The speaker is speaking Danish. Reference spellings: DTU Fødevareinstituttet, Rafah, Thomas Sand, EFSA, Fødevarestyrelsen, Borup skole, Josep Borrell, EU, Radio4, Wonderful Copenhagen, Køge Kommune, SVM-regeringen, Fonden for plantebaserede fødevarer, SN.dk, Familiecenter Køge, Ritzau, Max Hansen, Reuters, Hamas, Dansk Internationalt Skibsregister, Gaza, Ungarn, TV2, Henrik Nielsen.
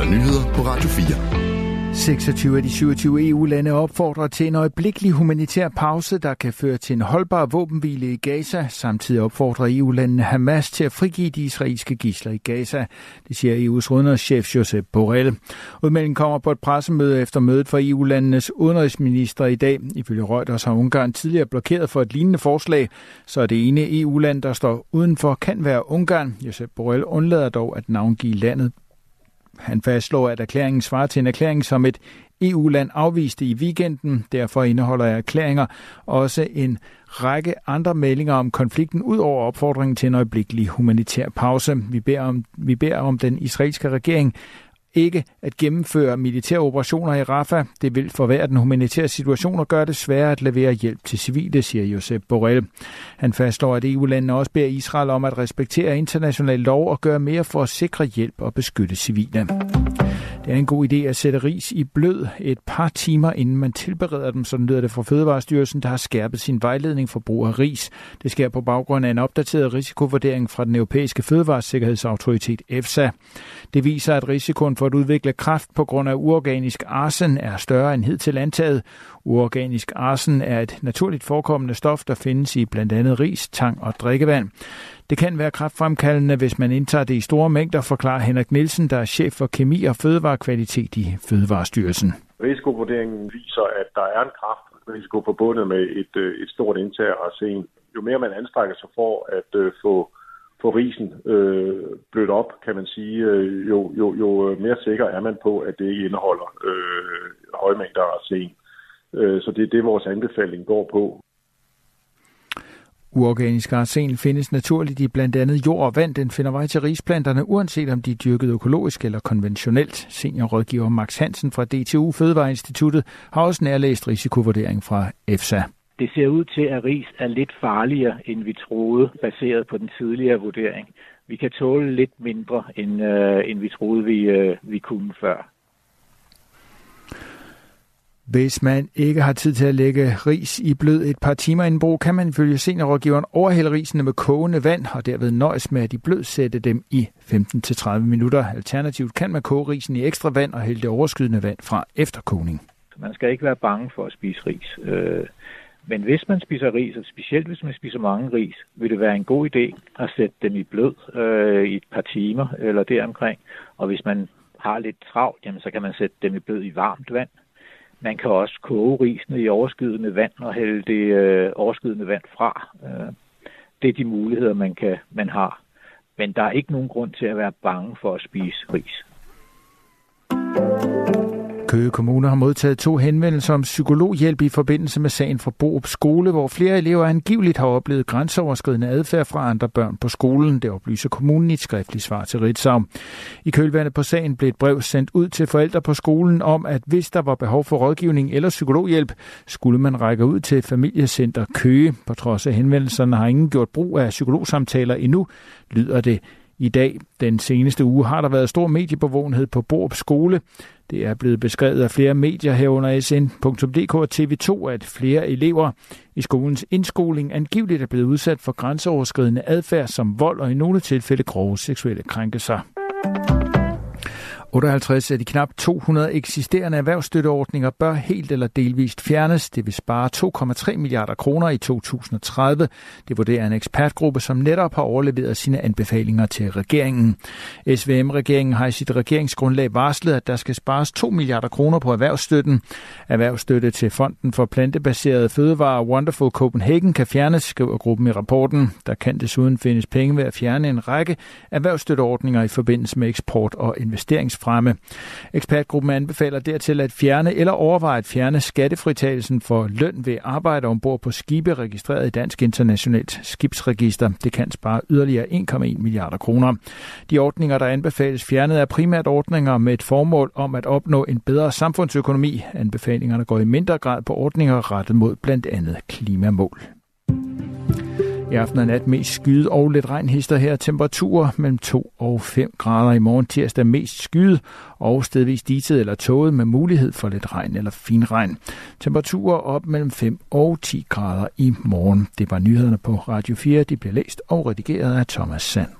der nyheder på Radio 4. 26 af de 27 EU-lande opfordrer til en øjeblikkelig humanitær pause, der kan føre til en holdbar våbenhvile i Gaza. Samtidig opfordrer EU-landene Hamas til at frigive de israelske gidsler i Gaza. Det siger EU's udenrigschef Josep Borrell. Udmeldingen kommer på et pressemøde efter mødet for EU-landenes udenrigsminister i dag. Ifølge Reuters har Ungarn tidligere blokeret for et lignende forslag, så det ene EU-land, der står udenfor, kan være Ungarn. Josep Borrell undlader dog at navngive landet. Han fastslår, at erklæringen svarer til en erklæring, som et EU-land afviste i weekenden. Derfor indeholder erklæringer også en række andre meldinger om konflikten, ud over opfordringen til en øjeblikkelig humanitær pause. Vi beder om den israelske regering ikke at gennemføre militære operationer i Rafah. Det vil forværre den humanitære situation og gøre det sværere at levere hjælp til civile, siger Josep Borrell. Han fastslår, at EU-landene også beder Israel om at respektere international lov og gøre mere for at sikre hjælp og beskytte civile. Det er en god idé at sætte ris i blød et par timer, inden man tilbereder dem, sådan lyder det fra Fødevarestyrelsen, der har skærpet sin vejledning for brug af ris. Det sker på baggrund af en opdateret risikovurdering fra den europæiske fødevaresikkerhedsautoritet EFSA. Det viser, at risikoen for at udvikle kræft på grund af uorganisk arsen er større end hidtil antaget. Uorganisk arsen er et naturligt forekommende stof, der findes i blandt andet ris, tang og drikkevand. Det kan være kræftfremkaldende, hvis man indtager det i store mængder, forklarer Henrik Nielsen, der er chef for kemi og fødevarekvalitet i Fødevarestyrelsen. Risikovurderingen viser, at der er en kræftrisiko forbundet med et stort indtag af arsen. Jo mere man anstrækker sig for at få risen blødt op, kan man sige, jo mere sikker er man på, at det indeholder høje mængder arsen. Så det er det, vores anbefaling går på. Uorganisk arsen findes naturligt i blandt andet jord og vand. Den finder vej til risplanterne, uanset om de er dyrket økologisk eller konventionelt. Seniorrådgiver Max Hansen fra DTU Fødevareinstituttet har også nærlæst risikovurdering fra EFSA. Det ser ud til, at ris er lidt farligere, end vi troede, baseret på den tidligere vurdering. Vi kan tåle lidt mindre, end vi troede, vi kunne før. Hvis man ikke har tid til at lægge ris i blød et par timer inden brug, kan man ifølge seniorrådgiveren overhælde risene med kogende vand og derved nøjes med at blødsætte dem i 15-30 minutter. Alternativt kan man koge risen i ekstra vand og hælde det overskydende vand fra efterkogning. Man skal ikke være bange for at spise ris. Men hvis man spiser ris, og specielt hvis man spiser mange ris, vil det være en god idé at sætte dem i blød i et par timer eller deromkring. Og hvis man har lidt travlt, jamen, så kan man sætte dem i blød i varmt vand. Man kan også koge risene i overskydende vand og hælde det overskydende vand fra. Det er de muligheder, man har. Men der er ikke nogen grund til at være bange for at spise ris. Køge Kommune har modtaget 2 henvendelser om psykologhjælp i forbindelse med sagen fra Borup skole, hvor flere elever angiveligt har oplevet grænseoverskridende adfærd fra andre børn på skolen. Det oplyser kommunen i et skriftligt svar til Ritzau. I kølvandet på sagen blev et brev sendt ud til forældre på skolen om, at hvis der var behov for rådgivning eller psykologhjælp, skulle man række ud til Familiecenter Køge. På trods af henvendelserne har ingen gjort brug af psykologsamtaler endnu, lyder det i dag. Den seneste uge har der været stor mediebevågenhed på Borup skole. Det er blevet beskrevet af flere medier herunder SN.dk og TV2, at flere elever i skolens indskoling angiveligt er blevet udsat for grænseoverskridende adfærd som vold og i nogle tilfælde grove seksuelle krænkelser. 58 af de knap 200 eksisterende erhvervsstøtteordninger bør helt eller delvist fjernes. Det vil spare 2,3 milliarder kroner i 2030. Det vurderer en ekspertgruppe, som netop har overleveret sine anbefalinger til regeringen. SVM-regeringen har i sit regeringsgrundlag varslet, at der skal spares 2 milliarder kroner på erhvervsstøtten. Erhvervsstøtte til Fonden for plantebaserede fødevarer Wonderful Copenhagen kan fjernes, skriver gruppen i rapporten. Der kan desuden findes penge ved at fjerne en række erhvervsstøtteordninger i forbindelse med eksport og investeringsforskning. Fremme. Ekspertgruppen anbefaler dertil at fjerne eller overveje at fjerne skattefritagelsen for løn ved arbejde ombord på skibe registreret i Dansk Internationalt Skibsregister. Det kan spare yderligere 1,1 milliarder kroner. De ordninger, der anbefales fjernet, er primært ordninger med et formål om at opnå en bedre samfundsøkonomi. Anbefalingerne går i mindre grad på ordninger rettet mod blandt andet klimamål. I aften og nat mest skyet og lidt regnhister her. Temperaturer mellem 2 og 5 grader. I morgen tirsdag mest skyet og stedvis diset eller tåget med mulighed for lidt regn eller finregn. Temperaturer op mellem 5 og 10 grader i morgen. Det var nyhederne på Radio 4. De bliver læst og redigeret af Thomas Sand.